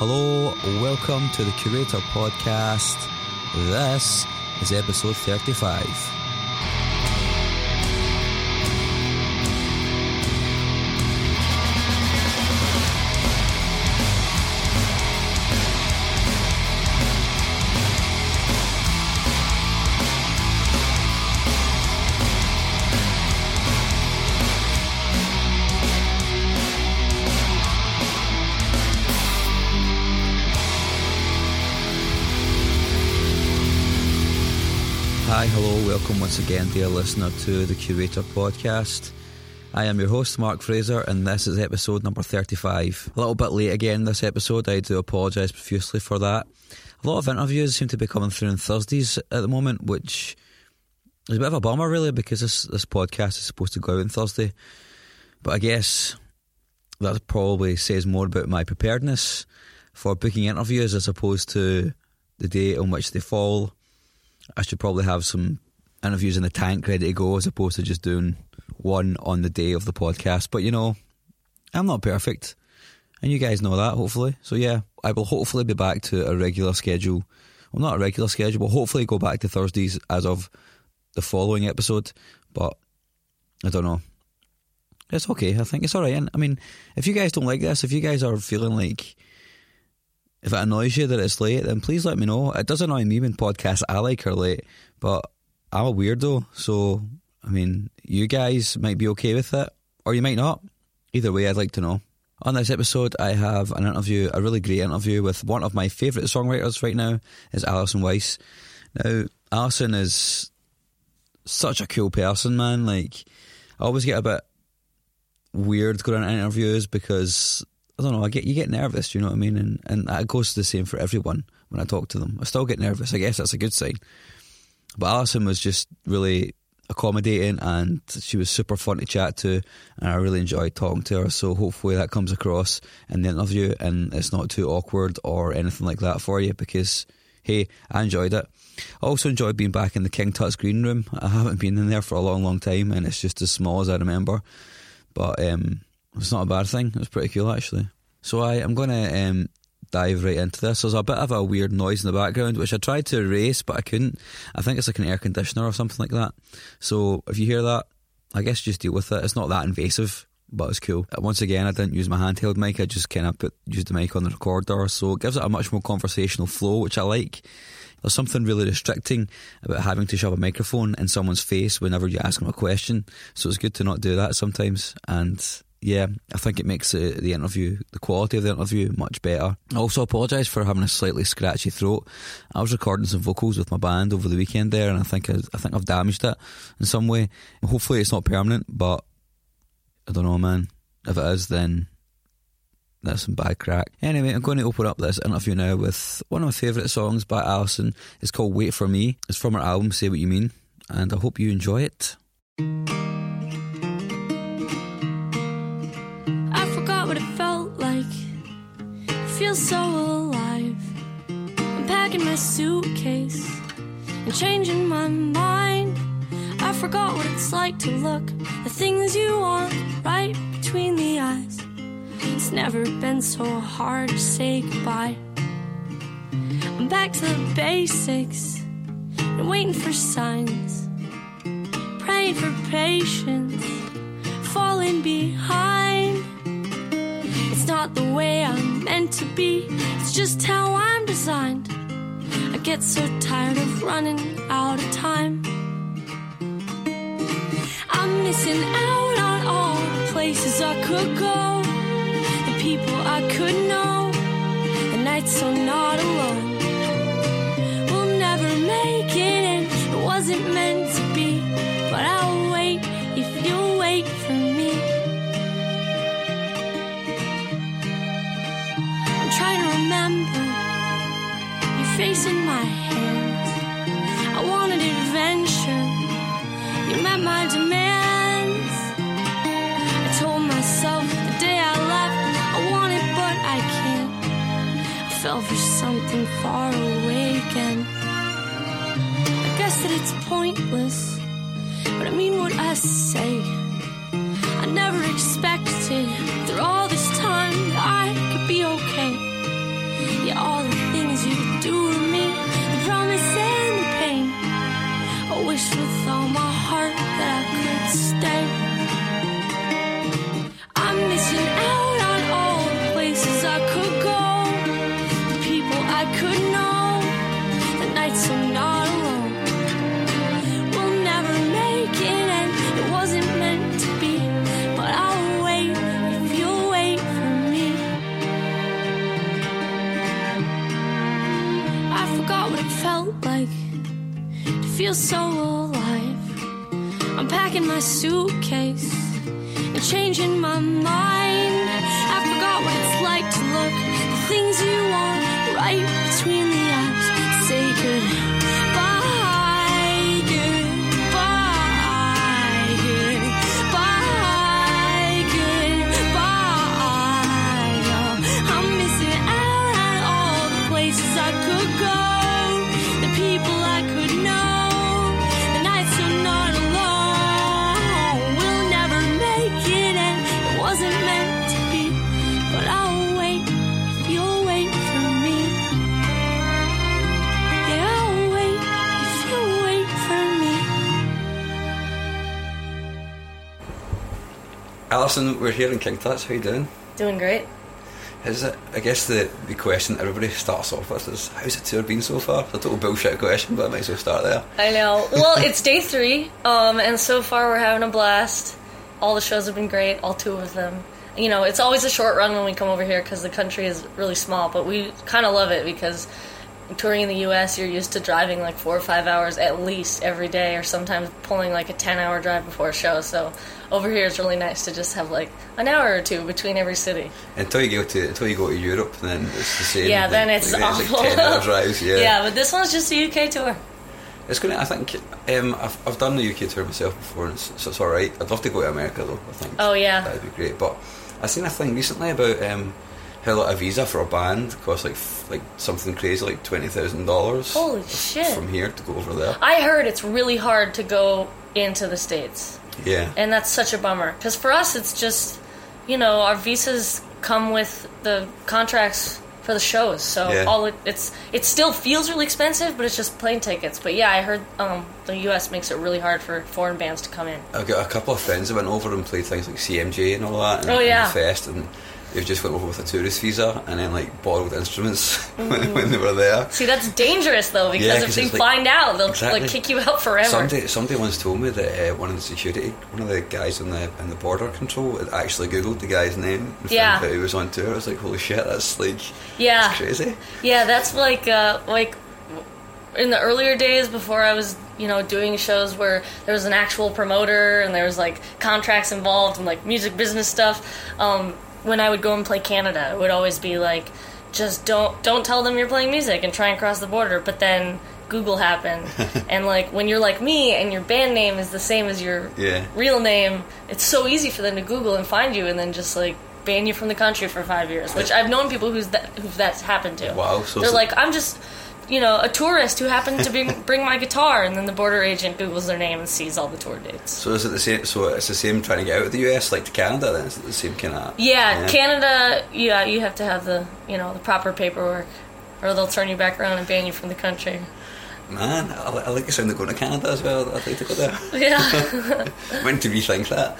Hello, welcome to The Curator Podcast. This is episode 35. Hi, hello, welcome once again, dear listener, to The Curator Podcast. I am your host, Mark Fraser, and this is episode number 35. A little bit late again this episode, I do apologise profusely for that. A lot of interviews seem to be coming through on Thursdays at the moment, which is a bit of a bummer really, because this podcast is supposed to go out on Thursday. But I guess that probably says more about my preparedness for booking interviews as opposed to the day on which they fall. I should probably have some interviews in the tank ready to go as opposed to just doing one on the day of the podcast. But, you know, I'm not perfect. And you guys know that, hopefully. So, yeah, I will hopefully be back to a regular schedule. Well, not a regular schedule, but hopefully go back to Thursdays as of the following episode. But I don't know. It's okay. I think it's all right. And I mean, if you guys don't like this, if you guys are feeling like... if it annoys you that it's late, then please let me know. It does annoy me when podcasts I like are late, but I'm a weirdo, so, I mean, you guys might be okay with it, or you might not. Either way, I'd like to know. On this episode, I have an interview, a really great interview with one of my favourite songwriters right now, is Alison Weiss. Now, Alison is such a cool person, man. Like, I always get a bit weird going into interviews because... I don't know, you get nervous, you know what I mean? And that goes the same for everyone when I talk to them. I still get nervous, I guess that's a good sign. But Alison was just really accommodating and she was super fun to chat to and I really enjoyed talking to her, so hopefully that comes across in the interview and it's not too awkward or anything like that for you because, hey, I enjoyed it. I also enjoyed being back in the King Tut's green room. I haven't been in there for a long time and it's just as small as I remember. But... it's not a bad thing. It was pretty cool, actually. So I'm going to dive right into this. There's a bit of a weird noise in the background, which I tried to erase, but I couldn't. I think it's like an air conditioner or something like that. So if you hear that, I guess just deal with it. It's not that invasive, but it's cool. Once again, I didn't use my handheld mic. I just kind of used the mic on the recorder, so it gives it a much more conversational flow, which I like. There's something really restricting about having to shove a microphone in someone's face whenever you ask them a question, so it's good to not do that sometimes, and... yeah, I think it makes the interview, the quality of the interview, much better. I also apologise for having a slightly scratchy throat. I was recording some vocals with my band over the weekend there, and I think I've damaged it in some way. Hopefully it's not permanent, but I don't know, man. If it is, then that's some bad crack. Anyway, I'm going to open up this interview now with one of my favourite songs by Alison. It's called Wait For Me. It's from her album Say What You Mean, and I hope you enjoy it. What it felt like, I feel so alive. I'm packing my suitcase and changing my mind. I forgot what it's like to look the things you want right between the eyes. It's never been so hard to say goodbye. I'm back to the basics and waiting for signs, praying for patience, falling behind. Not the way I'm meant to be. It's just how I'm designed. I get so tired of running out of time. I'm missing out on all the places I could go, the people I could know, the nights I'm not alone. We'll never make it in, it wasn't meant to be, but I'll wait if you'll wait for me. I'm trying to remember your face in my hands. I wanted adventure, you met my demands. I told myself the day I left, I want it but I can't. I fell for something far away again. I guess that it's pointless, but I mean what I say. I never expected through all this time that I could be okay. Yeah, all the things you do to me, the promise and the pain. I wish with all my heart that I could stay. I'm missing out on all the places I could go, the people I could know, the nights I'm not alone. We'll never make it and it wasn't meant to be, but I'll wait if you'll wait for me. I forgot what it felt like to feel so alive. I'm packing my suitcase and changing my mind. I forgot what it's like to look the things you want right between the eyes. Say goodbye, goodbye, goodbye, goodbye. Oh, I'm missing out on all the places I could go, the people I could know, the nights I'm not alone. We'll never make it and it wasn't meant to be, but I'll wait if you'll wait for me. Yeah, I'll wait if you'll wait for me. Alison, we're here in King Tut's. How you doing? Doing great. Is it? I guess the question that everybody starts off with is, how's the tour been so far? It's a total bullshit question, but I might as well start there. I know. Well, it's day three, and so far we're having a blast. All the shows have been great, all two of them. You know, it's always a short run when we come over here because the country is really small, but we kind of love it because touring in the U.S., you're used to driving like 4 or 5 hours at least every day, or sometimes pulling like a 10-hour drive before a show. So over here, it's really nice to just have like an hour or two between every city. Until you go to Europe, then it's the same. Yeah, then it's awful. It's like 10-hour drives. Yeah. Yeah, but this one's just a UK tour. It's gonna. I think I've done the UK tour myself before, and it's all right. I'd love to go to America though. I think. Oh yeah, that'd be great. But I've seen a thing recently about how like a visa for a band costs like something crazy like $20,000. Holy shit! From here to go over there. I heard it's really hard to go into the States. Yeah. And that's such a bummer because for us it's just, you know, our visas come with the contracts for the shows, so yeah. It still feels really expensive, but it's just plane tickets. But yeah, I heard the US makes it really hard for foreign bands to come in. I've got a couple of friends that went over and played things like CMJ and all that, and oh, yeah. And the Fest, and they've just went over with a tourist visa and then like borrowed instruments when they were there. See, that's dangerous though, because if they find out, they'll like kick you out forever. Somebody once told me that one of the guys in the border control had actually googled the guy's name and found out he was on tour. I was like, holy shit, that's like. Yeah. It's crazy. Yeah, that's like in the earlier days before I was, you know, doing shows where there was an actual promoter and there was like contracts involved and like music business stuff. When I would go and play Canada, it would always be like, just don't tell them you're playing music and try and cross the border. But then Google happened, and like when you're like me and your band name is the same as your real name, it's so easy for them to Google and find you, and then just like ban you from the country for 5 years, which I've known people who's that's happened to. Wow. So they're like, I'm just, you know, a tourist who happened to bring my guitar, and then the border agent Googles their name and sees all the tour dates. So is it the same? So it's the same trying to get out of the US, like to Canada. Then is it the same kind of? Yeah, Canada. Yeah, you have to have the proper paperwork, or they'll turn you back around and ban you from the country. man, I like the sound of going to Canada as well. I'd like to go there. Yeah. I need to rethink that.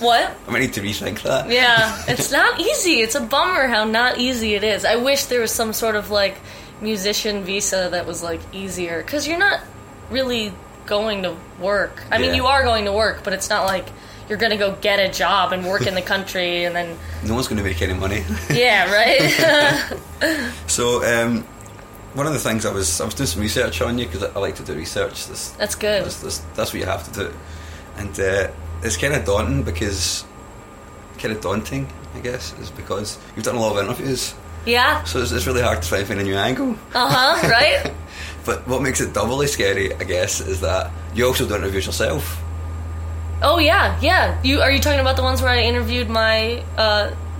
What? I need to rethink that. Yeah, it's not easy. It's a bummer how not easy it is. I wish there was some sort of, like, musician visa that was, like, easier. Because you're not really going to work. I mean, you are going to work, but it's not like you're going to go get a job and work in the country and then... No one's going to make any money. Yeah, right? So, one of the things I was doing some research on you because I like to do research. That's good. That's what you have to do, and it's kind of daunting, I guess, is because you've done a lot of interviews. Yeah. So it's really hard to try and find a new angle. Right. But what makes it doubly scary, I guess, is that you also do interviews yourself. Oh yeah. Are you talking about the ones where I interviewed my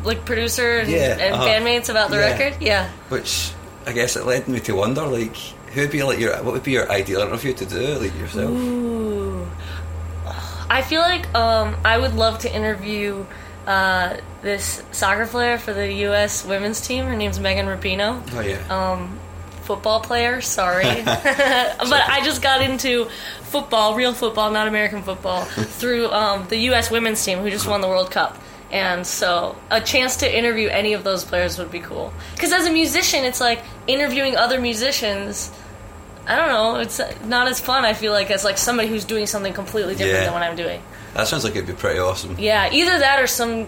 like producer and bandmates about the record? Yeah. Which, I guess, it led me to wonder, like, what would be your ideal interview to do, like, yourself? Ooh. I feel like I would love to interview this soccer player for the U.S. women's team. Her name's Megan Rapinoe. Oh, yeah. Football player, sorry. But I just got into football, real football, not American football, through the U.S. women's team, who just won the World Cup. And so a chance to interview any of those players would be cool. Because as a musician, it's like interviewing other musicians. I don't know. It's not as fun, I feel like, as like somebody who's doing something completely different than what I'm doing. That sounds like it'd be pretty awesome. Yeah, either that or some,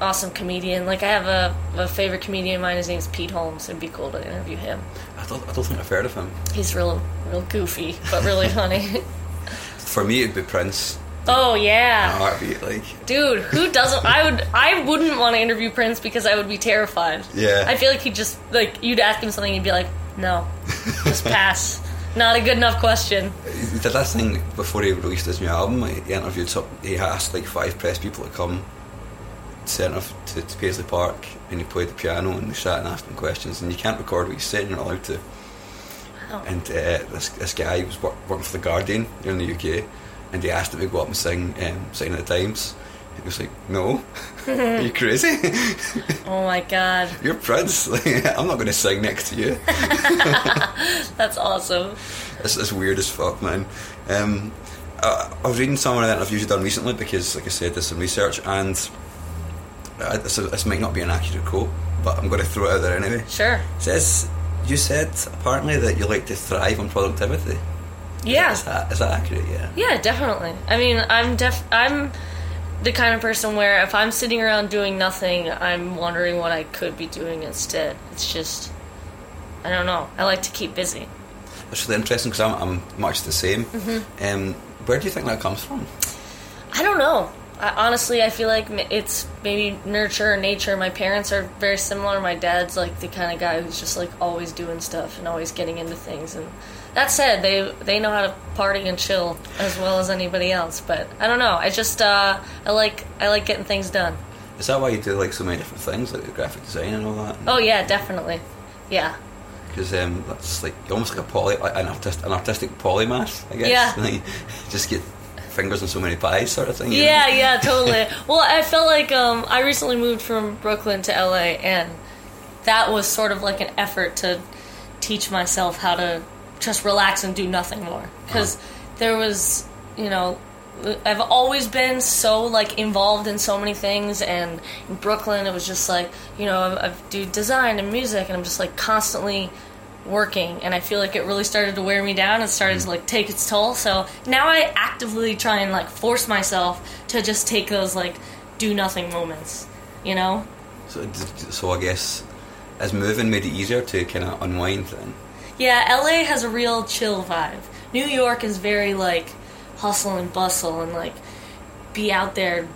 awesome comedian. Like, I have a favorite comedian of mine. His name's Pete Holmes. It'd be cool to interview him. I don't think I've heard of him. He's real goofy, but really funny. For me, it'd be Prince. Oh yeah, heartbeat, like, dude, who doesn't? I wouldn't want to interview Prince because I would be terrified. Yeah, I feel like he'd just, like, you'd ask him something, he'd be like, no, just pass. Not a good enough question. The last thing before he released his new album, he interviewed he asked like 5 press people to come to Paisley Park, and he played the piano and they sat and asked him questions, and you can't record what he's saying, you're not allowed to. Wow. And this guy was working for The Guardian here in the UK. And they asked if we go up and sing Sign of the Times. He was like, no. Are you crazy? Oh my god. You're Prince. I'm not going to sing next to you. That's awesome. It's weird as fuck, man. I was reading some of the interviews you've done recently because, like I said, there's some research, and this might not be an accurate quote, but I'm going to throw it out there anyway. Sure. It says, you said apparently that you like to thrive on productivity. Yeah. Is that accurate? Yeah. Yeah, definitely. I mean, I'm the kind of person where if I'm sitting around doing nothing, I'm wondering what I could be doing instead. It's just, I don't know. I like to keep busy. That's really interesting because I'm much the same. Mm-hmm. Where do you think that comes from? I don't know. Honestly, I feel like it's maybe nurture or nature. My parents are very similar. My dad's like the kind of guy who's just like always doing stuff and always getting into things. And that said, they know how to party and chill as well as anybody else. But I don't know. I just I like getting things done. Is that why you do like so many different things, like the graphic design and all that? Oh yeah, definitely. Yeah. Because that's like almost like a an artistic polymath, I guess. Yeah. Like, just get fingers on so many pies sort of thing. Yeah, you know? Yeah, totally. Well, I felt like I recently moved from Brooklyn to LA, and that was sort of like an effort to teach myself how to just relax and do nothing more. Because there was, I've always been so, like, involved in so many things, and in Brooklyn it was just like, I do design and music, and I'm just, like, constantly working, and I feel like it really started to wear me down and started to, like, take its toll. So now I actively try and, like, force myself to just take those, like, do nothing moments, so I guess as moving made it easier to kind of unwind then. Yeah, LA has a real chill vibe. New York is very, like, hustle and bustle and, like, be out there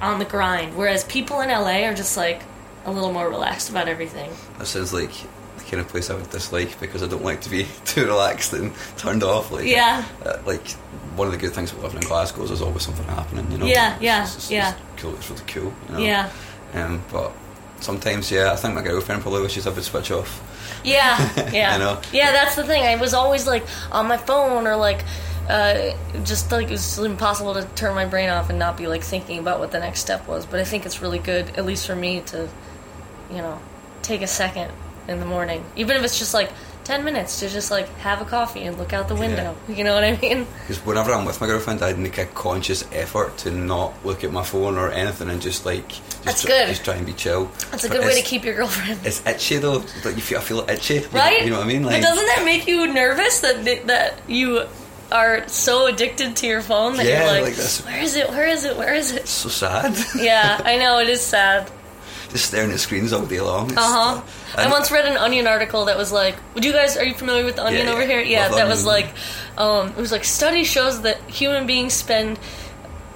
on the grind, whereas people in LA are just, like, a little more relaxed about everything. That sounds like kind of place I would dislike because I don't like to be too relaxed and turned off. Like, yeah. Like, one of the good things about living in Glasgow is there's always something happening, It's really cool, Yeah. But sometimes, I think my girlfriend probably wishes I would switch off. Yeah, yeah. I know. Yeah, that's the thing. I was always, like, on my phone or, like, just, like, it was impossible to turn my brain off and not be, like, thinking about what the next step was. But I think it's really good, at least for me, to, take a second in the morning. Even if it's just like 10 minutes to just like have a coffee and look out the window. Yeah. You know what I mean? Because whenever I'm with my girlfriend, I make a conscious effort to not look at my phone or anything and just like just try and be chill. That's a good way to keep your girlfriend. It's itchy though. Like I feel itchy. Right? You know what I mean? Like, but doesn't that make you nervous that you are so addicted to your phone that you're like where is it? It's so sad. Yeah, I know, it is sad. Just staring at screens all day long. I once read an Onion article that was like, are you familiar with the Onion over here? Yeah, that was like, it was like, study shows that human beings spend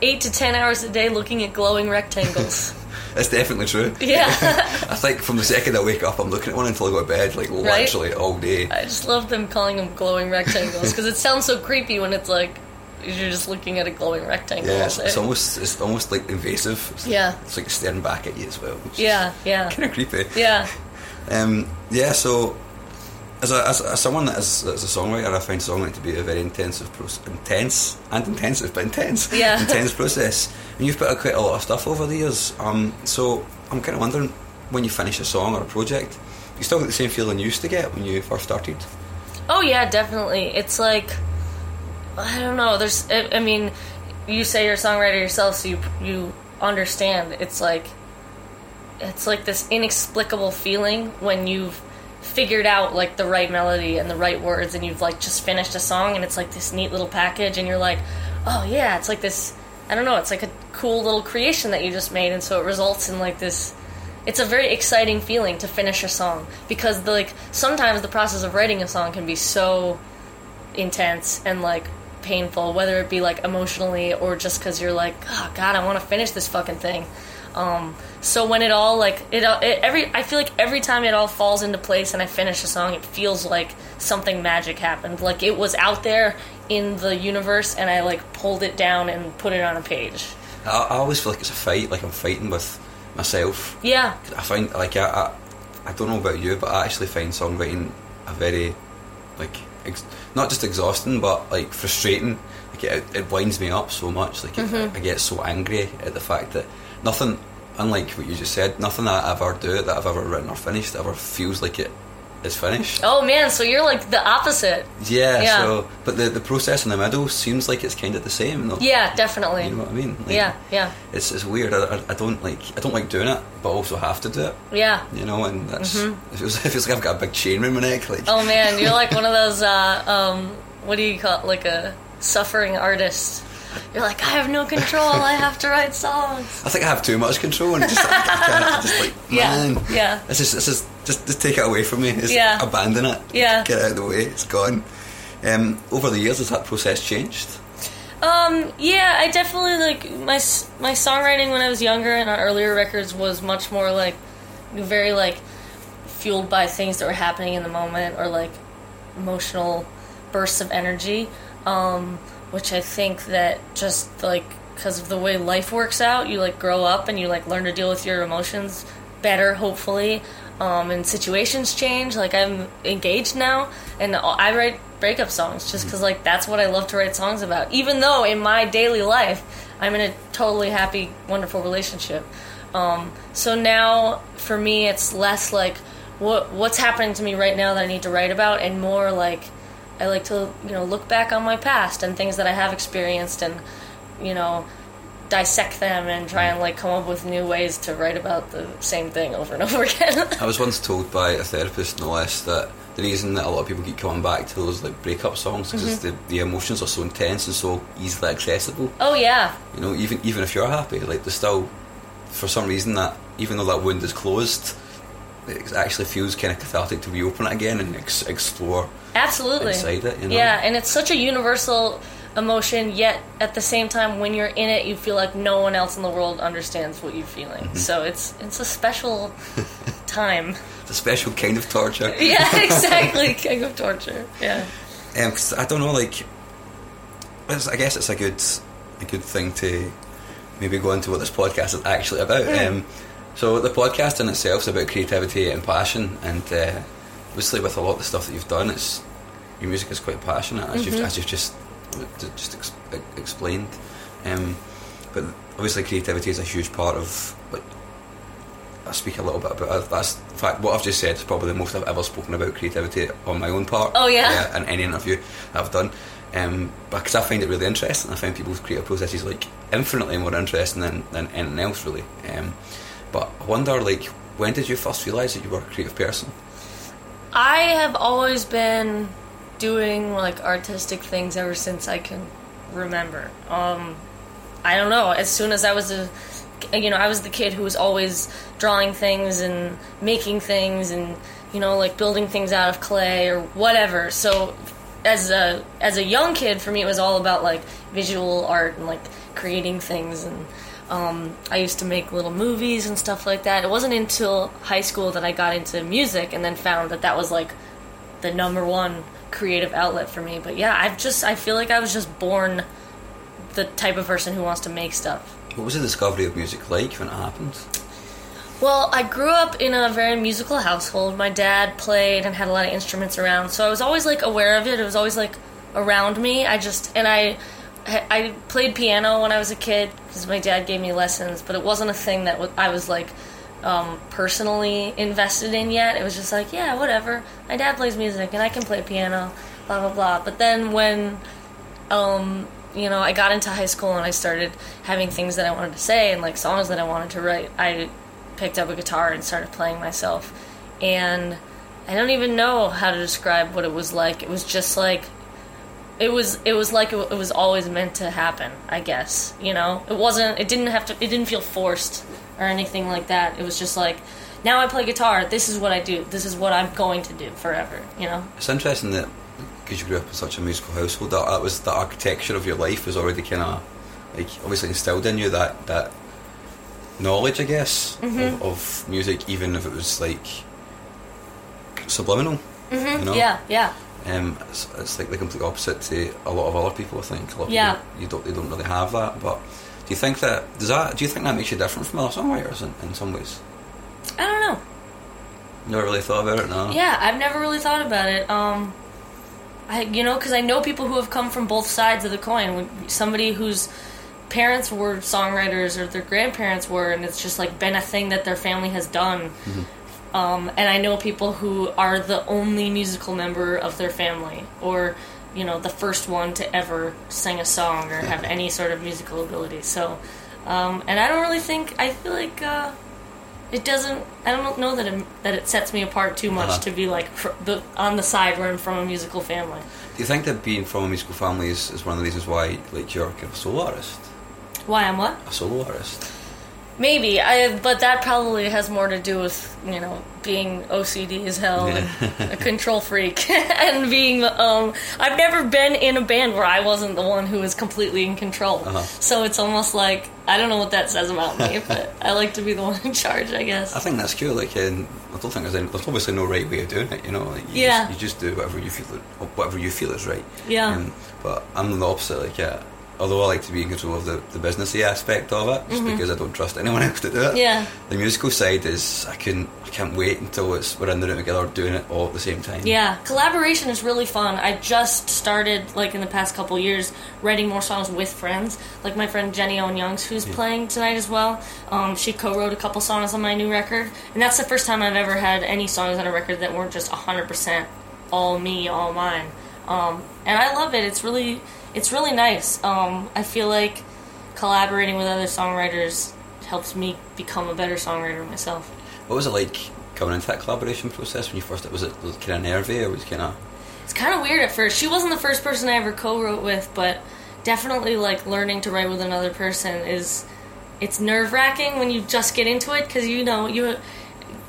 8 to 10 hours a day looking at glowing rectangles. That's definitely true. Yeah. I think from the second I wake up, I'm looking at one until I go to bed, like literally all day. I just love them calling them glowing rectangles because it sounds so creepy when it's like, you're just looking at a glowing rectangle. Yeah, it's almost like invasive. It's like staring back at you as well. Yeah. Kind of creepy. Yeah. So, as someone that is a songwriter, I find songwriting to be a very intense process. And you've put out quite a lot of stuff over the years. So I'm kind of wondering, when you finish a song or a project, you still get the same feeling you used to get when you first started? Oh yeah, definitely. It's like, I don't know, you say you're a songwriter yourself, so you understand. It's like this inexplicable feeling when you've figured out like the right melody and the right words and you've like just finished a song and it's like this neat little package and you're like, oh yeah, it's like this, I don't know, it's like a cool little creation that you just made, and so it results in like this, it's a very exciting feeling to finish a song because like sometimes the process of writing a song can be so intense and like painful, whether it be like emotionally or just because you're like, oh god, I want to finish this fucking thing. So when it all like I feel like every time it all falls into place and I finish a song, it feels like something magic happened, like it was out there in the universe and I like pulled it down and put it on a page. I always feel like it's a fight, like I'm fighting with myself. Yeah, I find like I don't know about you, but I actually find songwriting a very like not just exhausting but like frustrating, like it winds me up so much, like I get so angry at the fact that nothing, unlike what you just said, nothing I ever do that I've ever written or finished ever feels like it is finished. Oh man, so you're like the opposite. Yeah. So, but the process in the middle seems like it's kind of the same though. Yeah, definitely. You know what I mean? Like, yeah. It's weird. I don't like doing it, but also have to do it. Yeah. You know, and that's it feels like I've got a big chain around my neck. Like, oh man, you're like one of those what do you call it? Like a suffering artist. You're like, I have no control, I have to write songs. I think I have too much control and just like, man. Yeah. Just take it away from me. Abandon it. Yeah. Get out of the way. It's gone. Over the years, has that process changed? I definitely like my songwriting when I was younger and on earlier records was much more like very like fueled by things that were happening in the moment or like emotional bursts of energy. Which I think that just, like, because of the way life works out, you, like, grow up and you, like, learn to deal with your emotions better, hopefully, and situations change. Like, I'm engaged now, and I write breakup songs just because, like, that's what I love to write songs about, even though in my daily life I'm in a totally happy, wonderful relationship. So now, for me, it's less, like, what's happening to me right now that I need to write about and more, like, I like to, you know, look back on my past and things that I have experienced and, you know, dissect them and try and, like, come up with new ways to write about the same thing over and over again. I was once told by a therapist, no less, that the reason that a lot of people keep coming back to those, like, breakup songs is because the emotions are so intense and so easily accessible. Oh, yeah. You know, even if you're happy, like, there's still, for some reason, that even though that wound is closed, it actually feels kind of cathartic to reopen it again and explore absolutely inside it, you know? Yeah, and it's such a universal emotion, yet at the same time when you're in it you feel like no one else in the world understands what you're feeling. So it's a special time. It's a special kind of torture. Yeah, exactly. Kind of torture. Yeah. Cause I don't know, like I guess it's a good thing to maybe go into what this podcast is actually about. So the podcast in itself is about creativity and passion, and obviously with a lot of the stuff that you've done, your music is quite passionate, as you've just explained. But obviously creativity is a huge part of like I speak a little bit about it. That's in fact what I've just said is probably the most I've ever spoken about creativity on my own part. Oh yeah. In any interview I've done, because I find it really interesting. I find people's creative processes like infinitely more interesting than anything else really. But I wonder, like, when did you first realise that you were a creative person? I have always been doing like artistic things ever since I can remember. I don't know, as soon as I was I was the kid who was always drawing things and making things and, you know, like building things out of clay or whatever. So as a young kid, for me, it was all about like visual art and like creating things. And I used to make little movies and stuff like that. It wasn't until high school that I got into music and then found that was like the number one creative outlet for me. But yeah, I feel like I was just born the type of person who wants to make stuff. What was the discovery of music like when it happened? Well, I grew up in a very musical household. My dad played and had a lot of instruments around, so I was always, like, aware of it. It was always, like, around me. I played piano when I was a kid because my dad gave me lessons, but it wasn't a thing that I was, like, personally invested in yet. It was just like, yeah, whatever. My dad plays music and I can play piano, blah, blah, blah. But then when... I got into high school and I started having things that I wanted to say and, like, songs that I wanted to write. I picked up a guitar and started playing myself. And I don't even know how to describe what it was like. It was just, like, it was always meant to happen, I guess, you know? It didn't feel forced or anything like that. It was just, like, now I play guitar. This is what I do. This is what I'm going to do forever, you know? It's interesting that... because you grew up in such a musical household, that was the architecture of your life was already kind of like obviously instilled in you, that knowledge, I guess, mm-hmm. of music, even if it was like subliminal. Mm-hmm. You know? Yeah. It's like the complete opposite to a lot of other people. I think a lot of people, they don't really have that. But do you think that do you think that makes you different from other songwriters in some ways? I don't know. Never really thought about it, no. Yeah, I've never really thought about it. Because I know people who have come from both sides of the coin. Somebody whose parents were songwriters or their grandparents were, and it's just, like, been a thing that their family has done. Mm-hmm. And I know people who are the only musical member of their family or, you know, the first one to ever sing a song or have any sort of musical ability. So, and I don't really think... I feel like... it doesn't... I don't know that it sets me apart too much to be, like, on the side where I'm from a musical family. Do you think that being from a musical family is one of the reasons why, like, you're a solo artist? Why I'm what? A solo artist. Maybe. But that probably has more to do with, you know, being OCD as hell and a control freak. And being... I've never been in a band where I wasn't the one who was completely in control. Uh-huh. So it's almost like... I don't know what that says about me, but I like to be the one in charge, I guess. I think that's cool. Like, I don't think there's obviously no right way of doing it, you know? Like, you just do whatever you feel is right. Yeah. But I'm the opposite. Like, although I like to be in control of the businessy aspect of it, just mm-hmm. because I don't trust anyone else to do it. Yeah. The musical side is I can't wait until we're in the room together doing it all at the same time. Yeah, collaboration is really fun. I just started, like, in the past couple years, writing more songs with friends. Like my friend Jenny Owen Youngs, who's playing tonight as well. She co-wrote a couple songs on my new record, and that's the first time I've ever had any songs on a record that weren't just 100% all me, all mine. And I love it. It's really nice. I feel like collaborating with other songwriters helps me become a better songwriter myself. What was it like coming into that collaboration process when you first... Was it kind of nervy or was it kind of... It's kind of weird at first. She wasn't the first person I ever co-wrote with, but definitely, like, learning to write with another person is... It's nerve-wracking when you just get into it because, you know,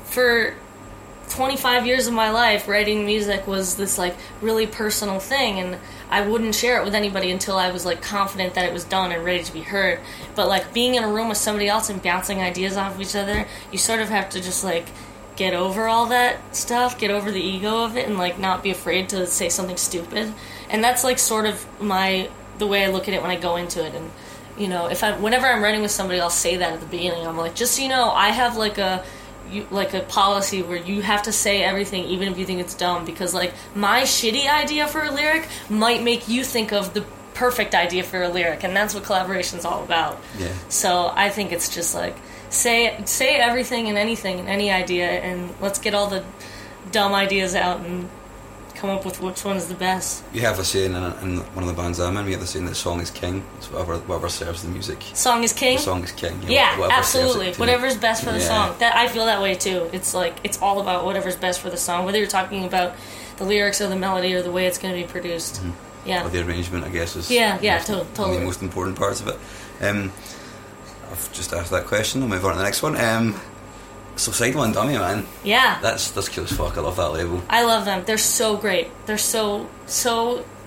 for 25 years of my life, writing music was this, like, really personal thing, and I wouldn't share it with anybody until I was, like, confident that it was done and ready to be heard. But, like, being in a room with somebody else and bouncing ideas off of each other, you sort of have to just, like, get over all that stuff, get over the ego of it, and, like, not be afraid to say something stupid. And that's, like, sort of the way I look at it when I go into it. And, you know, whenever I'm writing with somebody, I'll say that at the beginning. I'm like, just so you know, I have, like, a policy where you have to say everything even if you think it's dumb, because, like, my shitty idea for a lyric might make you think of the perfect idea for a lyric, and that's what collaboration's all about. So I think it's just, like, say everything and anything and any idea, and let's get all the dumb ideas out and come up with which one is the best. You have a saying in one of the bands I'm in, we have the saying that song is king. It's whatever serves the music. Song is king? The song is king. You know, yeah, whatever, absolutely. Whatever's best for the song. That, I feel that way too. It's like, it's all about whatever's best for the song, whether you're talking about the lyrics or the melody or the way it's going to be produced. Mm-hmm. Yeah. Or the arrangement, I guess, is totally. One of the most important parts of it. I've just asked that question. I'll move on to the next one. So Side One Dummy, man. Yeah. That's cool as fuck. I love that label. I love them. They're so great. They're so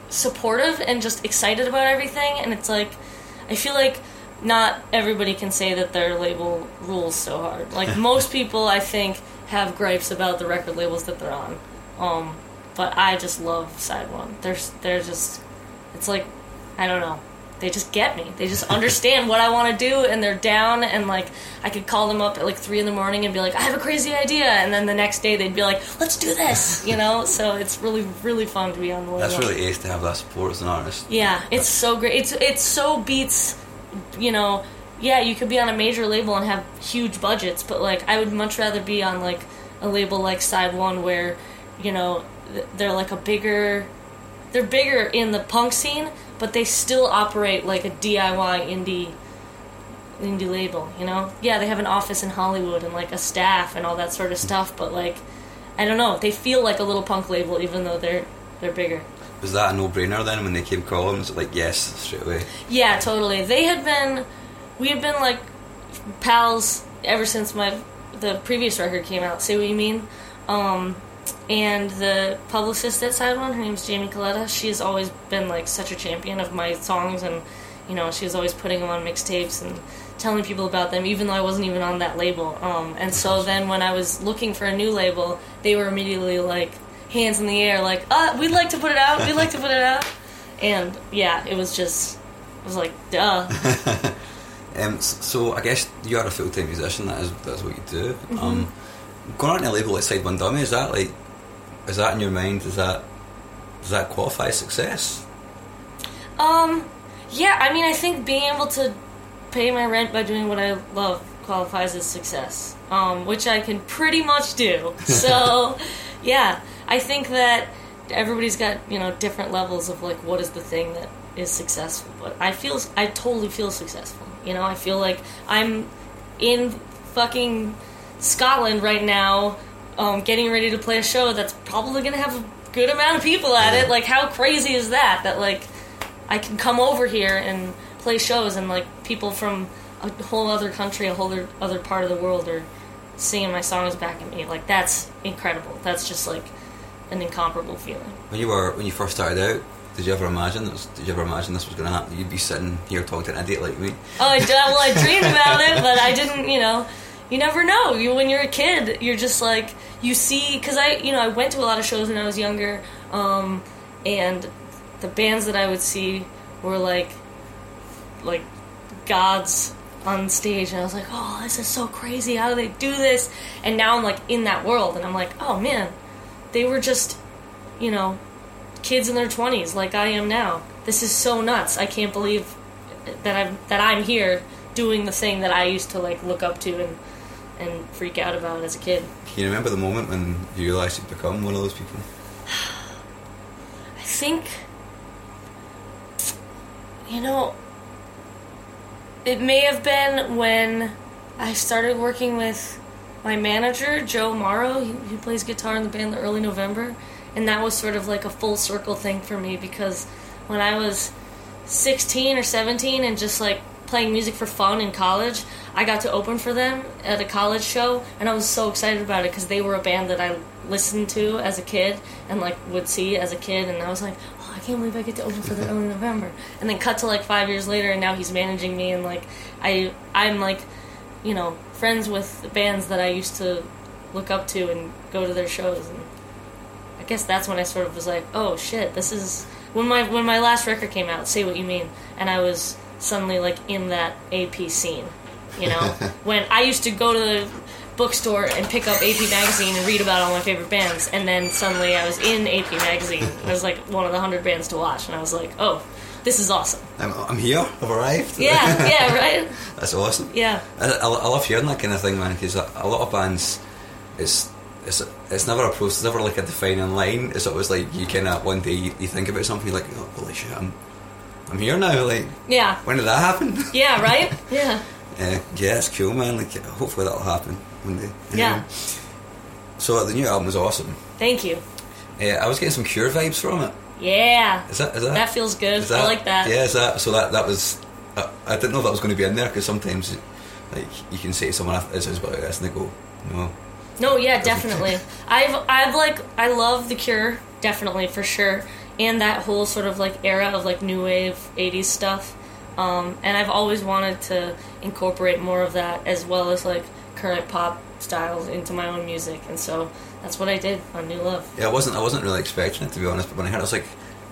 supportive and just excited about everything. And it's like, I feel like not everybody can say that their label rules so hard. Like, most people, I think, have gripes about the record labels that they're on. But I just love Side One. They're just, it's like, I don't know. They just get me. They just understand what I want to do, and they're down, and, like, I could call them up at, like, 3 in the morning and be like, I have a crazy idea, and then the next day they'd be like, let's do this, you know? So it's really, really fun to be on the label. That's really ace to have that support as an artist. Yeah, it's so great. It's so beats, you know, yeah, you could be on a major label and have huge budgets, but, like, I would much rather be on, like, a label like Side One where, you know, they're, like, they're bigger in the punk scene, but they still operate like a DIY indie label, you know? Yeah, they have an office in Hollywood and, like, a staff and all that sort of stuff, but, like, I don't know. They feel like a little punk label even though they're bigger. Was that a no-brainer then when they came calling? Was it like, yes, straight away? Yeah, totally. We had been, like, pals ever since the previous record came out, Say What You Mean? And the publicist at Side One, her name's Jamie Coletta, she's always been, like, such a champion of my songs, and, you know, she's always putting them on mixtapes and telling people about them, even though I wasn't even on that label. And so then when I was looking for a new label, they were immediately, like, hands in the air, like, we'd like to put it out, And, yeah, it was like, duh. So I guess you are a full-time musician, that's what you do. Mm-hmm. Going on to a label like Side One Dummy, is that in your mind, does that qualify as success? Yeah, I mean, I think being able to pay my rent by doing what I love qualifies as success, which I can pretty much do. So, yeah, I think that everybody's got, you know, different levels of, like, what is the thing that is successful. But I totally feel successful, you know? I feel like I'm in fucking Scotland right now, getting ready to play a show that's probably going to have a good amount of people at it. Like, how crazy is that? That, like, I can come over here and play shows, and, like, people from a whole other country, a whole other part of the world are singing my songs back at me. Like, that's incredible. That's just, like, an incomparable feeling. When you first started out, Did you ever imagine this was going to happen? You'd be sitting here talking to an idiot like me. Oh, I dreamed about it, but I didn't, you know. You never know. When you're a kid, you're just like, you see, because I went to a lot of shows when I was younger, and the bands that I would see were like gods on stage, and I was like, oh, this is so crazy, how do they do this? And now I'm like in that world, and I'm like, oh man, they were just, you know, kids in their 20s like I am now. This is so nuts. I can't believe that I'm here doing the thing that I used to, like, look up to and freak out about as a kid. Can you remember the moment when you realized you'd become one of those people? I think, you know, it may have been when I started working with my manager, Joe Morrow. He plays guitar in the band Early November, and that was sort of like a full circle thing for me, because when I was 16 or 17 and just, like, playing music for fun in college, I got to open for them at a college show, and I was so excited about it because they were a band that I listened to as a kid and, like, would see as a kid, and I was like, oh, I can't believe I get to open for them in November. And then cut to, like, 5 years later, and now he's managing me, and, like, I'm like, you know, friends with the bands that I used to look up to and go to their shows, and I guess that's when I sort of was like, oh shit, this is when my last record came out, Say What You Mean, and I was suddenly, like, in that AP scene, you know? When I used to go to the bookstore and pick up AP Magazine and read about all my favorite bands, and then suddenly I was in AP Magazine. I was, like, one of the 100 bands to watch, and I was like, oh, this is awesome. I'm here. I've arrived. Yeah, yeah, right. That's awesome. Yeah. I love hearing that kind of thing, man, because a lot of bands, it's never a process, never like a defining line. It's always like you kind of one day you think about something, you're like, oh, holy shit, I'm here now. Like, yeah. When did that happen? Yeah, right. Yeah. Yeah, it's cool, man. Like, hopefully that'll happen one day. Yeah. So the new album is awesome. Thank you. I was getting some Cure vibes from it. Yeah. Is that feels good. I like that. Yeah, that was... I didn't know that was going to be in there, because sometimes like you can say to someone, this is about this, and they go, no. No, yeah, definitely. I love The Cure, definitely, for sure, and that whole sort of like era of like new wave 80s stuff. And I've always wanted to incorporate more of that, as well as like current pop styles, into my own music, and so that's what I did on New Love. Yeah, I wasn't really expecting it, to be honest, but when I heard it, I was like,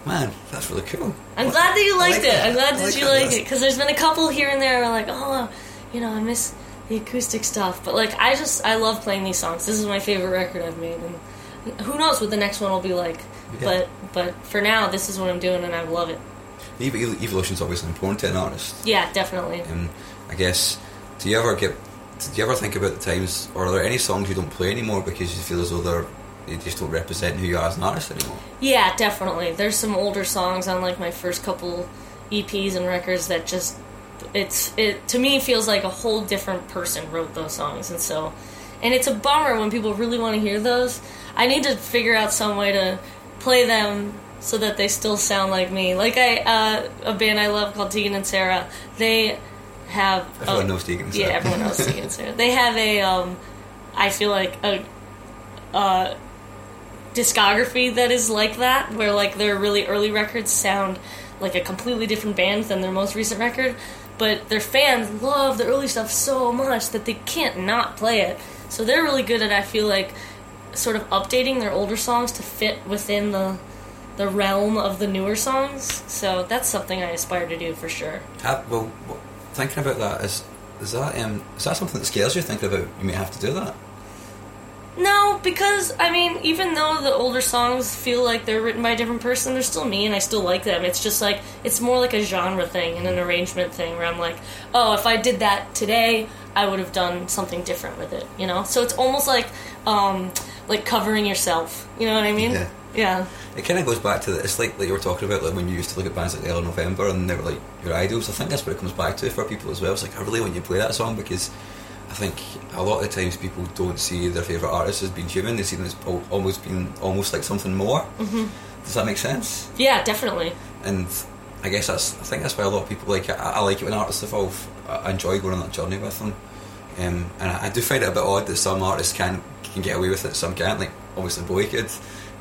man, that's really cool. I'm glad that you liked it. I'm glad that you liked it, because there's been a couple here and there where like, oh, you know, I miss the acoustic stuff, but like I love playing these songs. This is my favorite record I've made, and who knows what the next one will be like. Yeah. But for now, this is what I'm doing, and I love it. Evolution's obviously important to an artist. Yeah, definitely. And I guess, do you ever think about the times, or are there any songs you don't play anymore because you feel as though they just don't represent who you are as an artist anymore? Yeah, definitely. There's some older songs on like my first couple EPs and records that just it to me feels like a whole different person wrote those songs, and it's a bummer when people really want to hear those. I need to figure out some way to play them so that they still sound like me. Like a band I love called Tegan and Sarah, they have... Everyone knows Tegan and Sarah. Yeah, everyone knows Tegan and Sarah. They have I feel like a discography that is like that, where like their really early records sound like a completely different band than their most recent record, but their fans love the early stuff so much that they can't not play it. So they're really good at, I feel like, sort of updating their older songs to fit within the realm of the newer songs. So that's something I aspire to do, for sure. Well, thinking about that, is that something that scares you, thinking about you may have to do that? No, because, I mean, even though the older songs feel like they're written by a different person, they're still me, and I still like them. It's just like, it's more like a genre thing and an arrangement thing, where I'm like, oh, if I did that today, I would have done something different with it, you know? So it's almost like covering yourself, you know what I mean? Yeah. Yeah. It kind of goes back to the, it's like you were talking about, like when you used to look at bands like Early November and they were like your idols. I think that's what it comes back to for people as well. It's like, I really want you to play that song, because I think a lot of the times people don't see their favourite artists as being human. They see them as almost like something more. Mm-hmm. Does that make sense? Yeah, definitely. And I guess I think that's why a lot of people like it. I like it when artists evolve. I enjoy going on that journey with them. And I do find it a bit odd that some artists can get away with it, some can't. Like, obviously Boy could.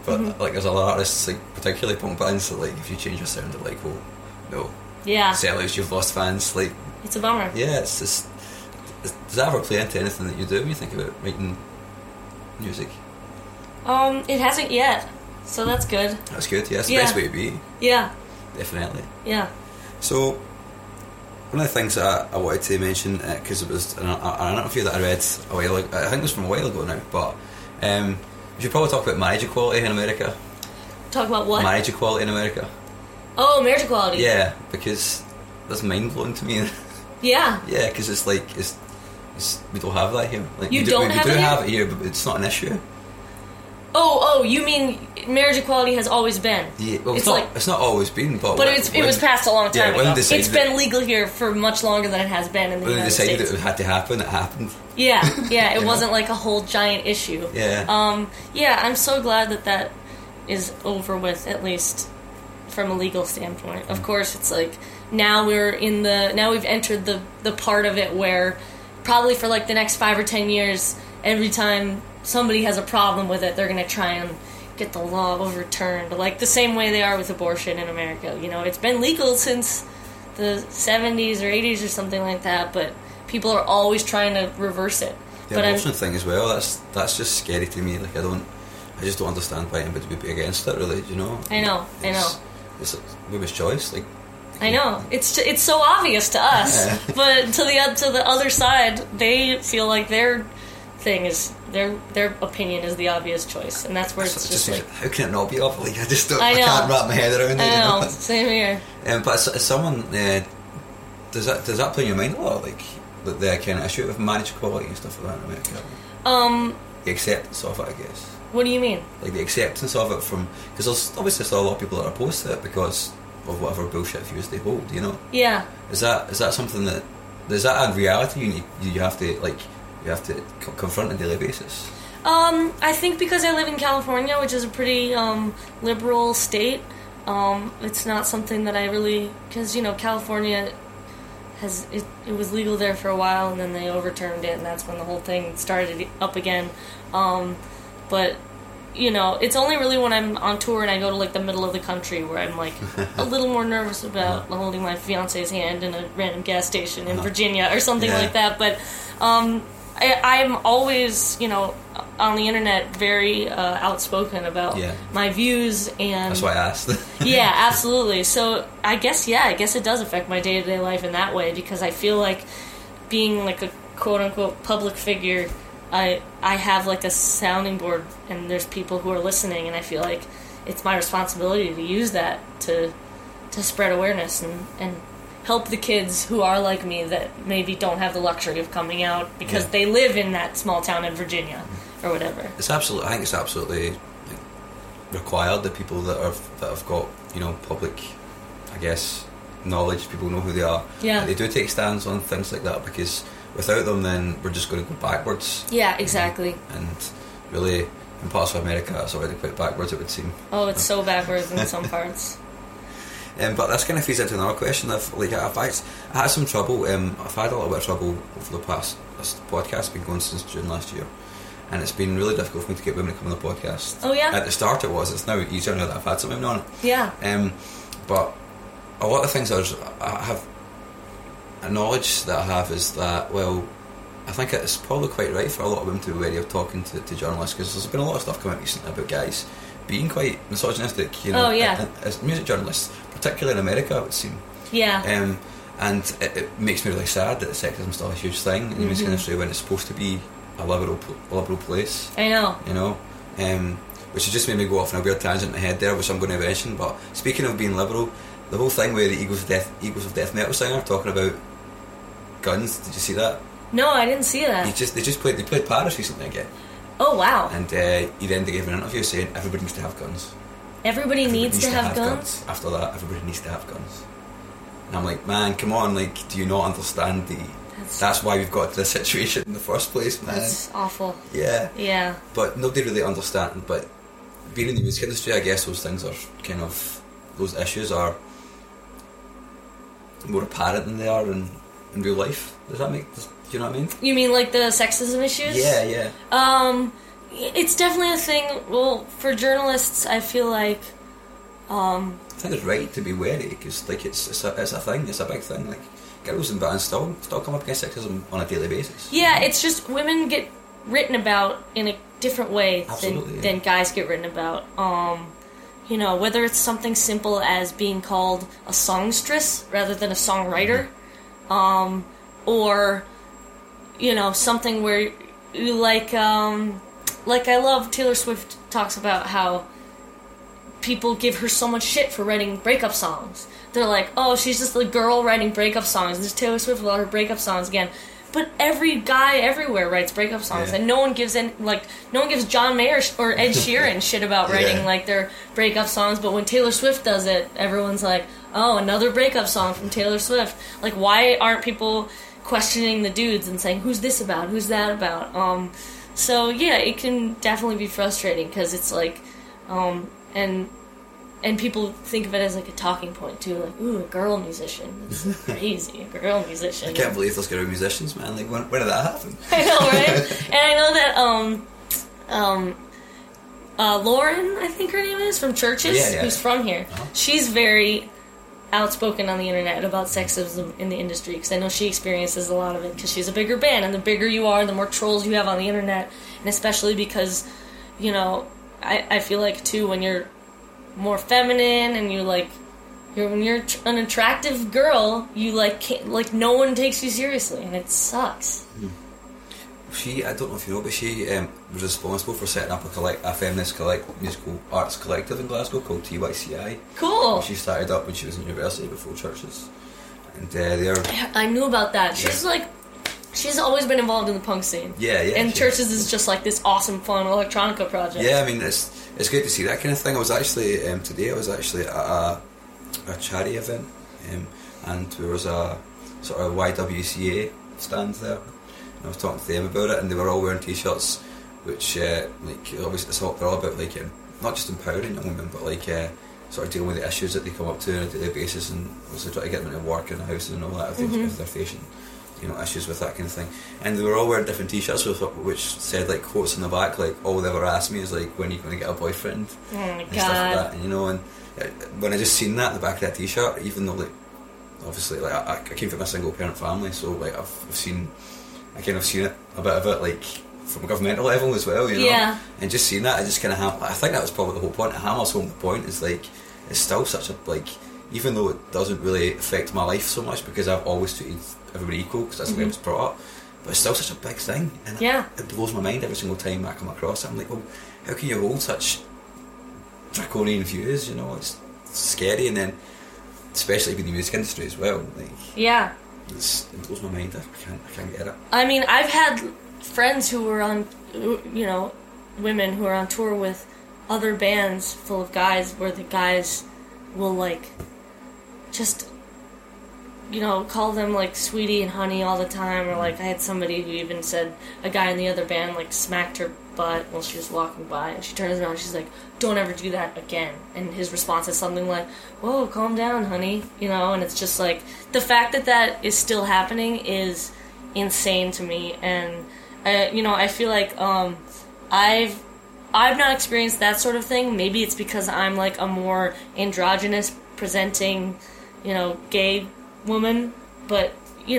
But, mm-hmm. like, there's a lot of artists, like, particularly punk bands, that, like, if you change your sound, they're like, oh, no. Yeah. Sellouts, you've lost fans, like... It's a bummer. Yeah, it's just... Does that ever play into anything that you do when you think about writing music? It hasn't yet, so that's good. That's good, yeah. It's the best way to be. Yeah. Definitely. Yeah. So, one of the things that I wanted to mention, because it was an interview that I read a while ago, I think it was from a while ago now, but... you should probably talk about marriage equality in America. Talk about what? Marriage equality in America. Oh, marriage equality. Yeah, because that's mind-blowing to me. Yeah. Yeah, because it's like, we don't have that here. Like, we do have it here, but it's not an issue. Oh, you mean marriage equality has always been? Yeah, well, it's not always been, but it was passed a long time ago. It's been legal here for much longer than it has been in the United States. When they decided it had to happen, it happened. Yeah, it wasn't like a whole giant issue. Yeah. Yeah, I'm so glad that is over with, at least from a legal standpoint. Of course, it's like now we've entered the part of it where probably for like the next 5 or 10 years, every time somebody has a problem with it, they're going to try and get the law overturned, like the same way they are with abortion in America. You know, it's been legal since the 70s or 80s or something like that, but people are always trying to reverse it. The abortion thing as well, that's just scary to me. Like, I just don't understand why anybody would be against it, really, you know? I know. It's a woman's choice, like... I know. It's so obvious to us, but to the other side, they feel like they're... thing is their opinion is the obvious choice, and that's where it's just like how can it not be obvious? I can't wrap my head around it. I know. Same here. But someone does that play in your mind a lot, like the kind of issue of marriage equality and stuff like that in America? The acceptance of it, I guess. What do you mean? Like the acceptance of it from, because there's obviously still a lot of people that are opposed to it because of whatever bullshit views they hold, you know. Yeah. Is that something that is that a reality you have to confront on a daily basis? I think because I live in California, which is a pretty liberal state, it's not something that I really, because you know California has it was legal there for a while and then they overturned it and that's when the whole thing started up again. But you know, it's only really when I'm on tour and I go to like the middle of the country where I'm like a little more nervous about holding my fiance's hand in a random gas station in Virginia or something like that. But I'm always, you know, on the internet very outspoken about my views, and that's why I asked. Yeah, absolutely. So I guess it does affect my day to day life in that way, because I feel like being like a quote unquote public figure, I have like a sounding board and there's people who are listening, and I feel like it's my responsibility to use that to spread awareness and help the kids who are like me that maybe don't have the luxury of coming out because they live in that small town in Virginia or whatever. I think it's absolutely required that people that have got, you know, public, I guess, knowledge, people know who they are. Yeah. They do take stands on things like that, because without them, then we're just going to go backwards. Yeah, exactly. And really, in parts of America, it's already quite backwards, it would seem. Oh, it's so backwards in some parts. But this kind of feeds into another question. I had some trouble. I've had a little bit of trouble over the past. This podcast's been going since June last year, and it's been really difficult for me to get women to come on the podcast. Oh yeah. At the start, it was. It's now easier now that I've had some women on it. Yeah. But a lot of things a knowledge that I have is that, well, I think it's probably quite right for a lot of women to be wary of talking to journalists, because there's been a lot of stuff coming recently about guys being quite misogynistic, you know. Oh, yeah. As music journalists, particularly in America, it would seem. Yeah. And it makes me really sad that sexism's still a huge thing in the music industry when it's supposed to be a liberal place. I know. You know? Which has just made me go off on a weird tangent in my head there, which I'm going to mention. But speaking of being liberal, the whole thing where the Eagles of Death Metal singer talking about guns. Did you see that? No, I didn't see that. They played Paris recently again. Oh wow! And he then gave an interview saying everybody needs to have guns. Everybody needs to have guns. After that, everybody needs to have guns. And I'm like, man, come on! Like, do you not understand That's why we've got this situation in the first place, man. That's awful. Yeah. Yeah. But nobody really understands. But being in the music industry, I guess those issues are more apparent than they are in real life. Do you know what I mean? You mean like the sexism issues? Yeah, yeah. It's definitely a thing. Well, for journalists, I feel like I think it's right to be wary, because like it's a thing. It's a big thing. Like girls and bands still come up against sexism on a daily basis. Yeah, it's just women get written about in a different way than guys get written about. You know, whether it's something simple as being called a songstress rather than a songwriter. Or, you know, something where you like I love Taylor Swift talks about how people give her so much shit for writing breakup songs. They're like, oh, she's just a girl writing breakup songs. There's Taylor Swift with all her breakup songs again. But every guy everywhere writes breakup songs, and no one gives John Mayer or Ed Sheeran shit about writing like their breakup songs. But when Taylor Swift does it, everyone's like, oh, another breakup song from Taylor Swift. Like, why aren't people questioning the dudes and saying, who's this about? Who's that about? So yeah, it can definitely be frustrating, because it's like, and people think of it as like a talking point too, like, ooh, a girl musician. This is crazy, a girl musician. I can't believe those girl musicians, man. Like, when did that happen? I know, right? And I know that Lauren, I think her name is, from Churches, who's from here. Uh-huh. She's very outspoken on the internet about sexism in the industry, because I know she experiences a lot of it, because she's a bigger band, and the bigger you are, the more trolls you have on the internet, and especially because, you know, I feel like too, when you're more feminine and when you're an attractive girl, you like can't, like, no one takes you seriously, and it sucks. she, I don't know if you know, but she was responsible for setting up a feminist musical arts collective in Glasgow called TYCI. Cool. She started up when she was in university before Churches. And I knew about that. Yeah. She's always been involved in the punk scene. Yeah, yeah. And Churches is just like this awesome, fun electronica project. Yeah, I mean, it's great to see that kind of thing. I was actually, today I was actually at a charity event, and there was a sort of YWCA stand there. And I was talking to them about it, and they were all wearing t-shirts, which, obviously they're all about, not just empowering young women, but, sort of dealing with the issues that they come up to on a daily basis, and also try to get them into work and a house and all that if they're facing... issues with that kind of thing. And they were all wearing different t-shirts which said quotes on the back, all they ever asked me is when are you going to get a boyfriend? Oh my God. Stuff like that, and when I just seen that, the back of that t-shirt, even though obviously I came from a single parent family, so I've seen a bit of it from a governmental level as well, yeah. And just seeing that, I just kind of I think that was probably the whole point. It hammers home the point is it's still such a even though it doesn't really affect my life so much because I've always treated everybody equal because that's the way I was brought up, but it's still such a big thing, and it blows my mind every single time I come across it. I'm well, how can you hold such draconian views? It's scary, and then especially in the music industry as well. It blows my mind. I can't get it. I mean, I've had friends who were on, women who are on tour with other bands full of guys, where the guys will just call them sweetie and honey all the time, or I had somebody who even said a guy in the other band smacked her butt while she was walking by, and she turns around and she's like, don't ever do that again, and his response is something like, whoa, calm down, honey, and it's just the fact that is still happening is insane to me. And I feel I've not experienced that sort of thing. Maybe it's because I'm a more androgynous presenting gay woman, but you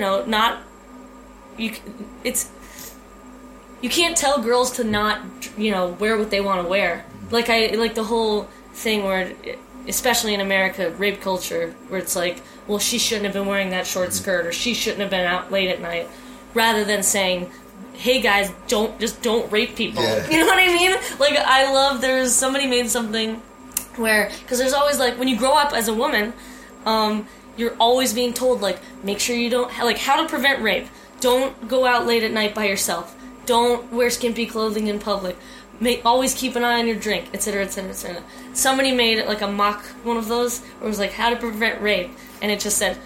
can't tell girls to not wear what they want to wear. The whole thing where, especially in America, rape culture, where it's well, she shouldn't have been wearing that short skirt, or she shouldn't have been out late at night, rather than saying, hey guys, don't rape people. Yeah. You know what I mean? I love, somebody made something where, because there's always when you grow up as a woman, you're always being told make sure you don't how to prevent rape. Don't go out late at night by yourself. Don't wear skimpy clothing in public. Always keep an eye on your drink, etc., etc., etc. Somebody made a mock one of those where it was how to prevent rape, and it just said,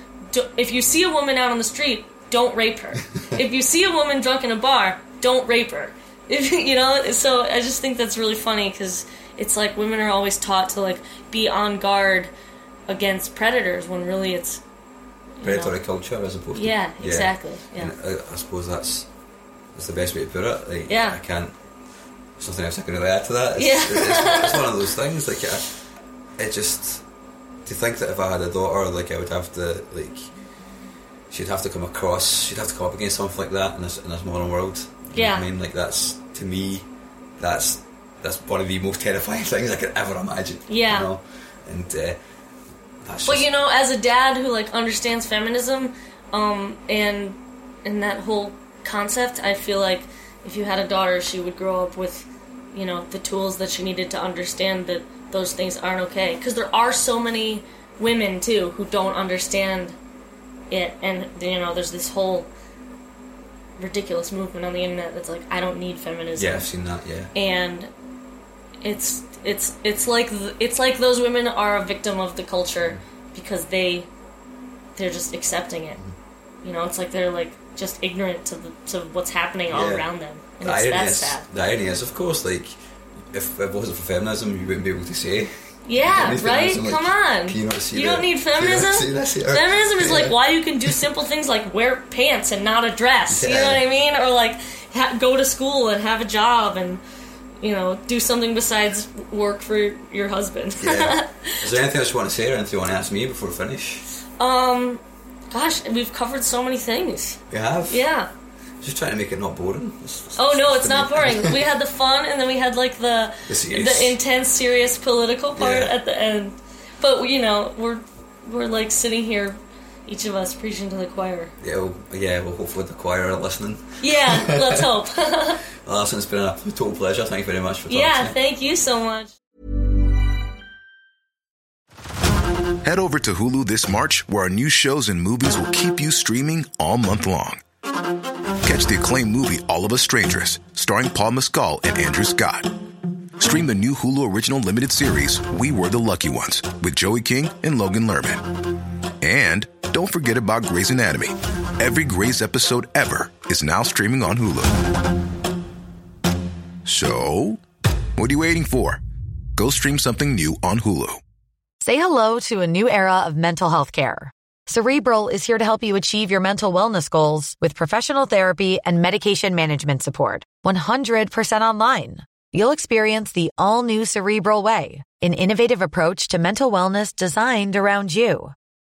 if you see a woman out on the street, don't rape her. If you see a woman drunk in a bar, don't rape her. So I just think that's really funny, because it's women are always taught to be on guard against predators, when really it's predatory culture as opposed to exactly. Yeah. And I suppose that's the best way to put it. I can't. Something else I can really add to that. It's one of those things. It just, to think that if I had a daughter, I would have to she'd have to come up against something like that in this modern world. You know what I mean? That's, to me, that's one of the most terrifying things I could ever imagine. Yeah. And that's just... But as a dad who understands feminism, and that whole concept, I feel if you had a daughter, she would grow up with, the tools that she needed to understand that those things aren't okay. Because there are so many women too who don't understand it, and there's this whole ridiculous movement on the internet that's I don't need feminism. Yeah, I've seen that. Yeah, and it's like those women are a victim of the culture because they're just accepting it. It's they're just ignorant to what's happening all around them, and that's sad. The irony is, of course, if it wasn't for feminism, you wouldn't be able to say. Yeah, right? Come on. You don't need feminism? Feminism is why you can do simple things like wear pants and not a dress. Yeah. You know what I mean? Or go to school and have a job and, do something besides work for your husband. Yeah. Is there anything else you want to say or anything you want to ask me before we finish? Gosh, we've covered so many things. We have? Yeah. Just trying to make it not boring. It's not boring. We had the fun, and then we had the intense, serious political part at the end. But we're sitting here Each of us preaching to the choir. Yeah, well, hopefully the choir are listening. Yeah, let's hope. Alison, it's been a total pleasure. Thank you very much for talking to me. Yeah, thank you so much. Head over to Hulu this March, where our new shows and movies will keep you streaming all month long. Catch the acclaimed movie All of Us Strangers, starring Paul Mescal and Andrew Scott. Stream the new Hulu original limited series We Were the Lucky Ones with Joey King and Logan Lerman. And don't forget about Grey's Anatomy. Every Grey's episode ever is now streaming on Hulu. So, what are you waiting for? Go stream something new on Hulu. Say hello to a new era of mental health care. Cerebral is here to help you achieve your mental wellness goals with professional therapy and medication management support. 100% online. You'll experience the all-new Cerebral way, an innovative approach to mental wellness designed around you.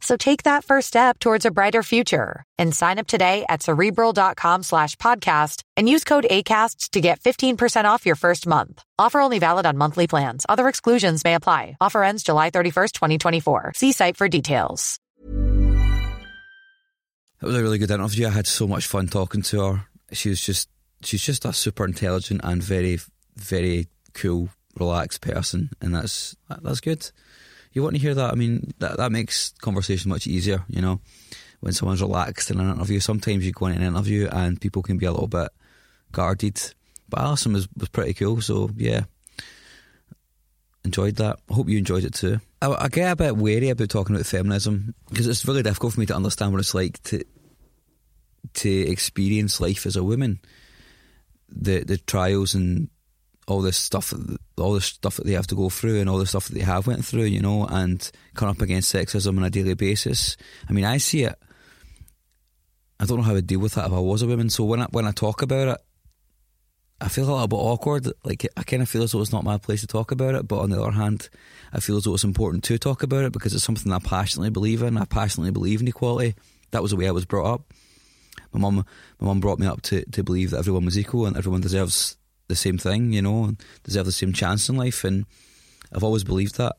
So take that first step towards a brighter future and sign up today at Cerebral.com/podcast and use code ACAST to get 15% off your first month. Offer only valid on monthly plans. Other exclusions may apply. Offer ends July 31st, 2024. See site for details. It was a really good interview. I had so much fun talking to her. She's just a super intelligent and very, very cool, relaxed person, and that's good. You want to hear that? I mean, that makes conversation much easier, you know, when someone's relaxed in an interview. Sometimes you go in an interview and people can be a little bit guarded, but Alison was pretty cool, so yeah, enjoyed that. I hope you enjoyed it too. I get a bit wary about talking about feminism because it's really difficult for me to understand what it's like to experience life as a woman. The trials and all this stuff that they have to go through and all the stuff that they have went through, you know, and come up against sexism on a daily basis. I mean, I see it. I don't know how I'd deal with that if I was a woman. So when I talk about it, I feel a little bit awkward. Like, I kind of feel as though it's not my place to talk about it. But on the other hand, I feel as though it's important to talk about it because it's something I passionately believe in. I passionately believe in equality. That was the way I was brought up. My mum brought me up to believe that everyone was equal and everyone deserves the same thing, you know, and deserve the same chance in life. And I've always believed that.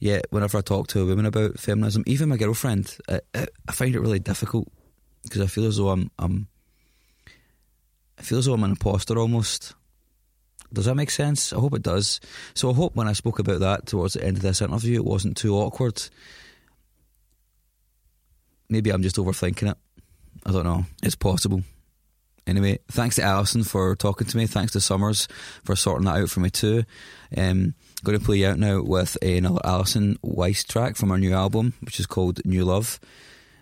Yet, whenever I talk to a woman about feminism, even my girlfriend, I find it really difficult because I feel as though I'm an imposter almost. Does that make sense? I hope it does. So I hope when I spoke about that towards the end of this interview, it wasn't too awkward. Maybe I'm just overthinking it. I don't know. It's possible. Anyway, thanks to Alison for talking to me. Thanks to Summers for sorting that out for me too. Going to play you out now with another Alison Weiss track from our new album, which is called New Love.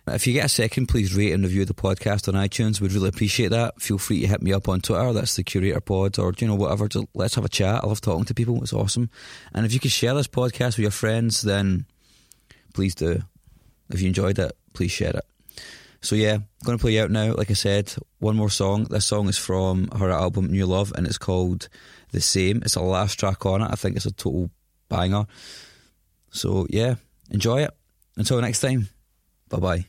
If you get a second, please rate and review the podcast on iTunes. We'd really appreciate that. Feel free to hit me up on Twitter. That's The Curator Pod, or, you know, whatever. Just, let's have a chat. I love talking to people. It's awesome. And if you could share this podcast with your friends, then please do. If you enjoyed it, please share it. So yeah, going to play you out now. Like I said, one more song. This song is from her album New Love and it's called The Same. It's the last track on it. I think it's a total banger. So yeah, enjoy it. Until next time, bye bye.